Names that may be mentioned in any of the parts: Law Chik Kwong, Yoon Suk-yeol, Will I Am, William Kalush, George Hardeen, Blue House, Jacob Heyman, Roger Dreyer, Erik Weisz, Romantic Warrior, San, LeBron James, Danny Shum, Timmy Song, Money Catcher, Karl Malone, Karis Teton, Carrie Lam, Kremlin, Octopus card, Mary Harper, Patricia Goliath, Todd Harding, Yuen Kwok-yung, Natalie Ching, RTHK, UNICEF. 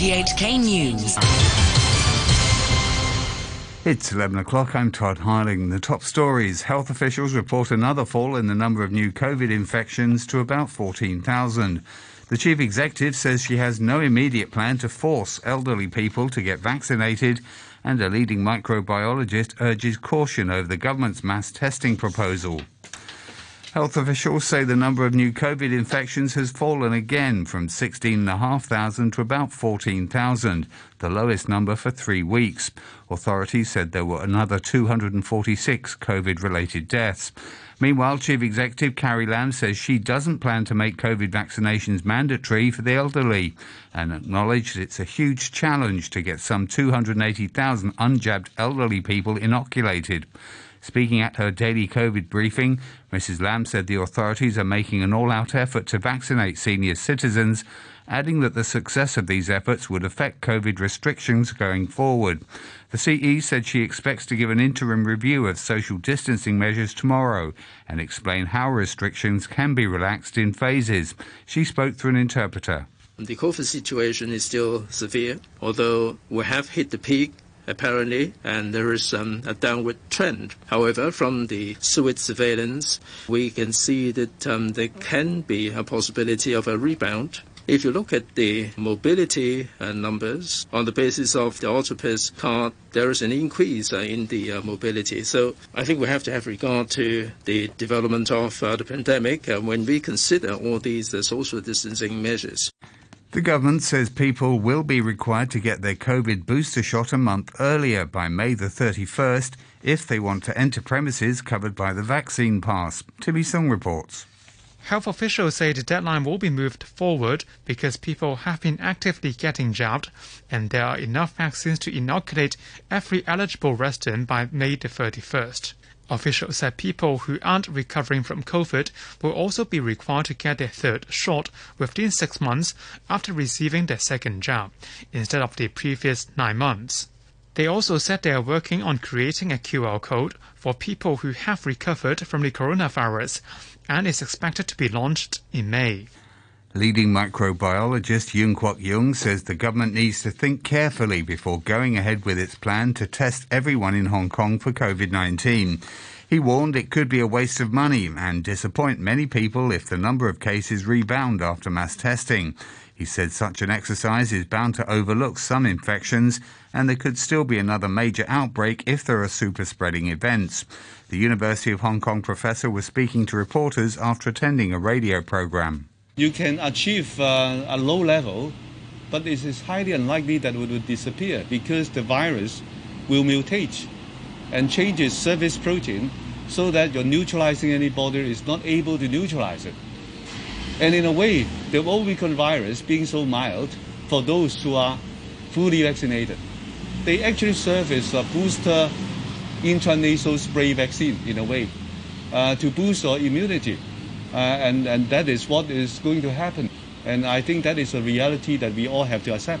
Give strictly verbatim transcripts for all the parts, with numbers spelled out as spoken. R T H K News. It's eleven o'clock. I'm Todd Harding. The top stories. Health officials report another fall in the number of new COVID infections to about fourteen thousand. The chief executive says she has no immediate plan to force elderly people to get vaccinated, and a leading microbiologist urges caution over the government's mass testing proposal. Health officials say the number of new COVID infections has fallen again from sixteen thousand five hundred to about fourteen thousand, the lowest number for three weeks. Authorities said there were another two hundred forty-six COVID-related deaths. Meanwhile, Chief Executive Carrie Lam says she doesn't plan to make COVID vaccinations mandatory for the elderly, and acknowledged it's a huge challenge to get some two hundred eighty thousand unjabbed elderly people inoculated. Speaking at her daily COVID briefing, Missus Lam said the authorities are making an all-out effort to vaccinate senior citizens, adding that the success of these efforts would affect COVID restrictions going forward. The C E said she expects to give an interim review of social distancing measures tomorrow and explain how restrictions can be relaxed in phases. She spoke through an interpreter. The COVID situation is still severe, although we have hit the peak, apparently, and there is um, a downward trend. However, from the sewage surveillance, we can see that um, there can be a possibility of a rebound. If you look at the mobility uh, numbers on the basis of the Octopus card, there is an increase uh, in the uh, mobility. So I think we have to have regard to the development of uh, the pandemic uh, when we consider all these uh, social distancing measures. The government says people will be required to get their COVID booster shot a month earlier, by May the thirty-first, if they want to enter premises covered by the vaccine pass. Timmy Song reports. Health officials say the deadline will be moved forward because people have been actively getting jabbed, and there are enough vaccines to inoculate every eligible resident by May the thirty-first. Officials said people who aren't recovering from COVID will also be required to get their third shot within six months after receiving their second jab, instead of the previous nine months. They also said they are working on creating a Q R code for people who have recovered from the coronavirus, and is expected to be launched in May. Leading microbiologist Yuen Kwok-yung says the government needs to think carefully before going ahead with its plan to test everyone in Hong Kong for COVID nineteen. He warned it could be a waste of money and disappoint many people if the number of cases rebound after mass testing. He said such an exercise is bound to overlook some infections, and there could still be another major outbreak if there are super-spreading events. The University of Hong Kong professor was speaking to reporters after attending a radio programme. You can achieve uh, a low level, but it is highly unlikely that it would disappear because the virus will mutate and change its surface protein so that your neutralizing antibody is not able to neutralize it. And in a way, the Omicron virus being so mild for those who are fully vaccinated, they actually serve as a booster intranasal spray vaccine in a way uh, to boost your immunity. Uh, and, and that is what is going to happen. And I think that is a reality that we all have to accept.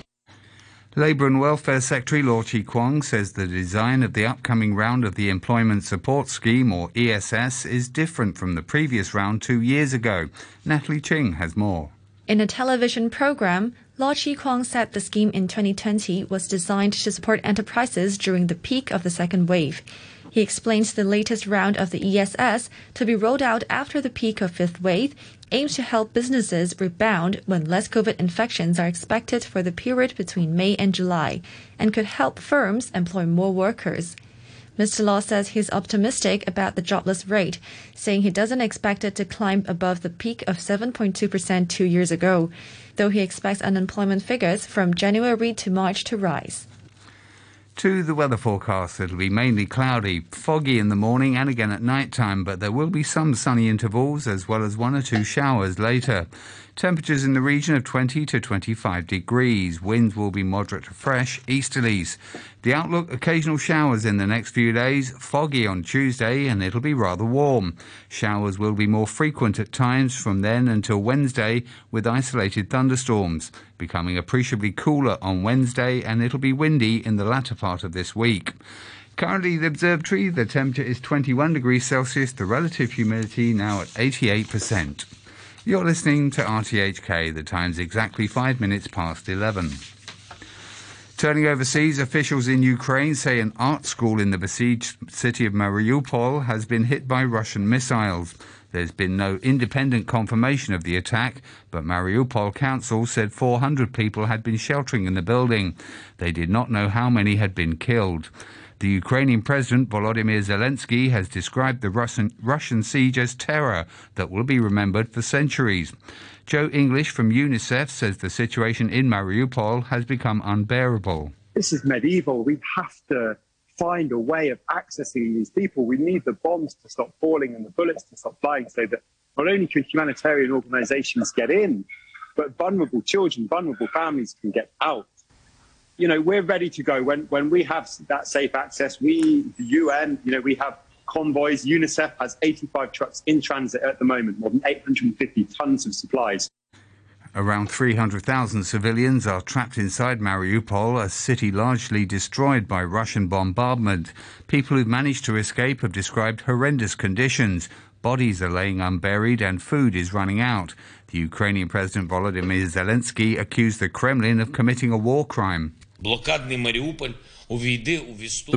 Labour and Welfare Secretary Law Chik Kwong says the design of the upcoming round of the Employment Support Scheme, or E S S, is different from the previous round two years ago. Natalie Ching has more. In a television programme, Law Chik Kwong said the scheme in twenty twenty was designed to support enterprises during the peak of the second wave. He explains the latest round of the E S S, to be rolled out after the peak of fifth wave, aims to help businesses rebound when less COVID infections are expected for the period between May and July, and could help firms employ more workers. Mister Law says he's optimistic about the jobless rate, saying he doesn't expect it to climb above the peak of seven point two percent two years ago, though he expects unemployment figures from January to March to rise. To the weather forecast, it'll be mainly cloudy, foggy in the morning and again at night time, but there will be some sunny intervals as well as one or two showers later. Temperatures in the region of twenty to twenty-five degrees. Winds will be moderate to fresh easterlies. The outlook, occasional showers in the next few days, foggy on Tuesday, and it'll be rather warm. Showers will be more frequent at times from then until Wednesday, with isolated thunderstorms, becoming appreciably cooler on Wednesday, and it'll be windy in the latter part of this week. Currently, the observatory, the temperature is twenty-one degrees Celsius, the relative humidity now at eighty-eight percent. You're listening to R T H K. The time's exactly five minutes past eleven. Turning overseas, officials in Ukraine say an art school in the besieged city of Mariupol has been hit by Russian missiles. There's been no independent confirmation of the attack, but Mariupol Council said four hundred people had been sheltering in the building. They did not know how many had been killed. The Ukrainian President Volodymyr Zelenskyy has described the Russian, Russian siege as terror that will be remembered for centuries. Joe English from UNICEF says the situation in Mariupol has become unbearable. This is medieval. We have to find a way of accessing these people. We need the bombs to stop falling and the bullets to stop flying so that not only can humanitarian organisations get in, but vulnerable children, vulnerable families can get out. You know, we're ready to go. When when we have that safe access, we, the U N, you know, we have convoys. UNICEF has eighty-five trucks in transit at the moment, more than eight hundred fifty tons of supplies. Around three hundred thousand civilians are trapped inside Mariupol, a city largely destroyed by Russian bombardment. People who've managed to escape have described horrendous conditions. Bodies are laying unburied and food is running out. The Ukrainian President Volodymyr Zelenskyy accused the Kremlin of committing a war crime. The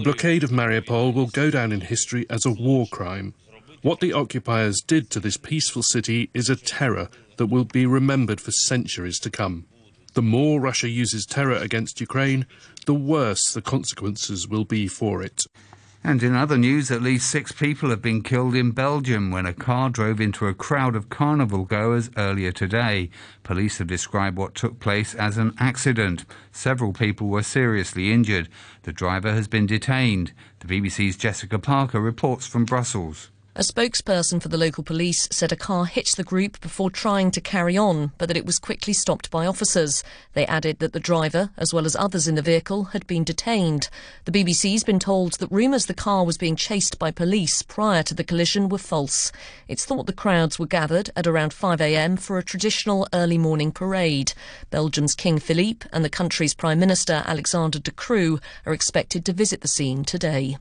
blockade of Mariupol will go down in history as a war crime. What the occupiers did to this peaceful city is a terror that will be remembered for centuries to come. The more Russia uses terror against Ukraine, the worse the consequences will be for it. And in other news, at least six people have been killed in Belgium when a car drove into a crowd of carnival goers earlier today. Police have described what took place as an accident. Several people were seriously injured. The driver has been detained. The B B C's Jessica Parker reports from Brussels. A spokesperson for the local police said a car hit the group before trying to carry on, but that it was quickly stopped by officers. They added that the driver, as well as others in the vehicle, had been detained. The B B C's been told that rumours the car was being chased by police prior to the collision were false. It's thought the crowds were gathered at around five a m for a traditional early morning parade. Belgium's King Philippe and the country's Prime Minister Alexander de Croo are expected to visit the scene today.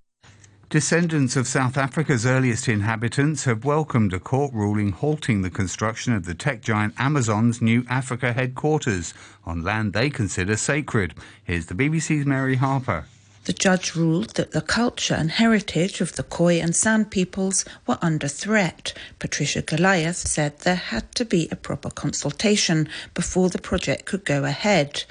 Descendants of South Africa's earliest inhabitants have welcomed a court ruling halting the construction of the tech giant Amazon's New Africa headquarters on land they consider sacred. Here's the B B C's Mary Harper. The judge ruled that the culture and heritage of the Khoi and San peoples were under threat. Patricia Goliath said there had to be a proper consultation before the project could go ahead.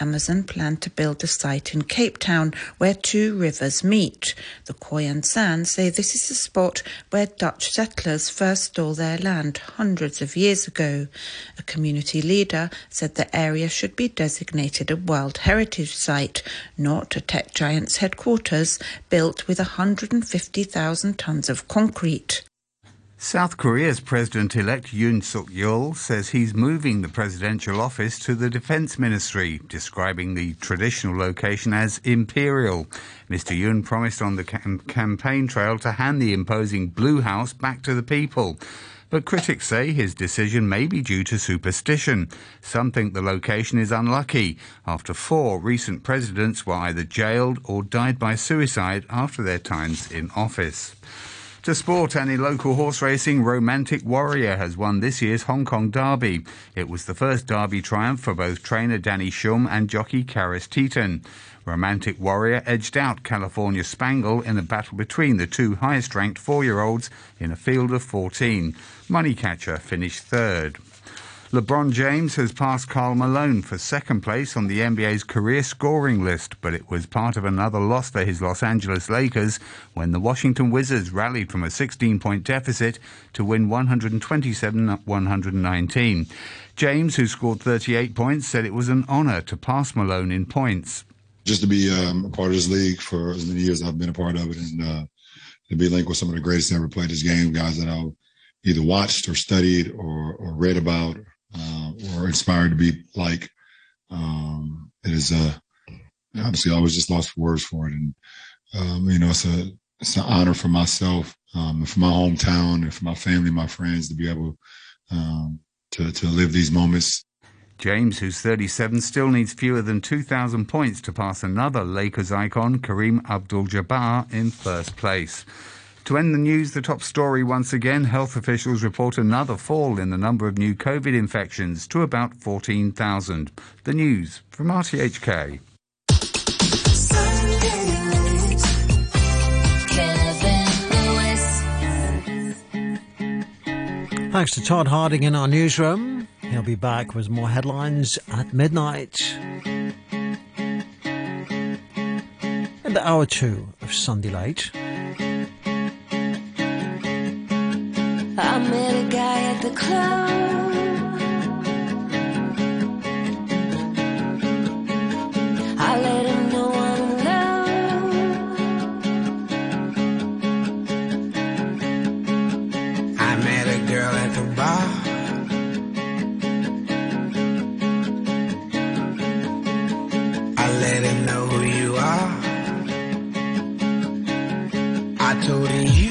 Amazon planned to build a site in Cape Town where two rivers meet. The Khoi and San say this is the spot where Dutch settlers first stole their land hundreds of years ago. A community leader said the area should be designated a World Heritage Site, not a tech giant headquarters built with one hundred fifty thousand tons of concrete. South Korea's President-elect Yoon Suk-yeol says he's moving the presidential office to the Defense Ministry, describing the traditional location as imperial. Mister Yoon promised on the cam- campaign trail to hand the imposing Blue House back to the people. But critics say his decision may be due to superstition. Some think the location is unlucky after four recent presidents were either jailed or died by suicide after their times in office. To sport, and in local horse racing, Romantic Warrior has won this year's Hong Kong Derby. It was the first Derby triumph for both trainer Danny Shum and jockey Karis Teton. Romantic Warrior edged out California Spangle in a battle between the two highest-ranked four-year-olds in a field of fourteen. Money Catcher finished third. LeBron James has passed Karl Malone for second place on the N B A's career scoring list, but it was part of another loss for his Los Angeles Lakers when the Washington Wizards rallied from a sixteen-point deficit to win one twenty-seven to one nineteen. James, who scored thirty-eight points, said it was an honor to pass Malone in points. Just to be um, a part of this league for as many years as I've been a part of it, and uh, to be linked with some of the greatest that ever played this game, guys that I've either watched or studied or, or read about, Uh, or inspired to be like. Um, it is a, honestly, I was just lost for words for it. And, um, you know, it's a, it's an honor for myself, um, and for my hometown and for my family, my friends, to be able, um, to, to live these moments. James, who's thirty-seven, still needs fewer than two thousand points to pass another Lakers icon, Kareem Abdul-Jabbar, in first place. To end the news, the top story once again, health officials report another fall in the number of new COVID infections to about fourteen thousand. The news from R T H K. Thanks to Todd Harding in our newsroom. He'll be back with more headlines at midnight. And hour two of Sunday Late. I met a guy at the club. I let him know I'm in love. I met a girl at the bar. I let him know who you are. I told him you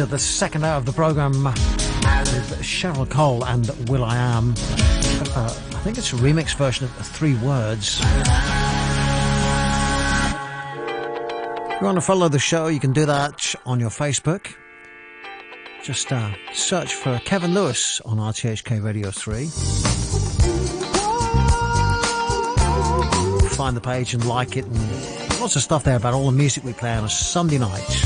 of the second hour of the programme with Cheryl Cole and Will I Am. Uh, I think it's a remix version of Three Words. If you want to follow the show, you can do that on your Facebook. Just uh, search for Kevin Lewis on R T H K Radio three. Find the page and like it. And lots of stuff there about all the music we play on a Sunday night.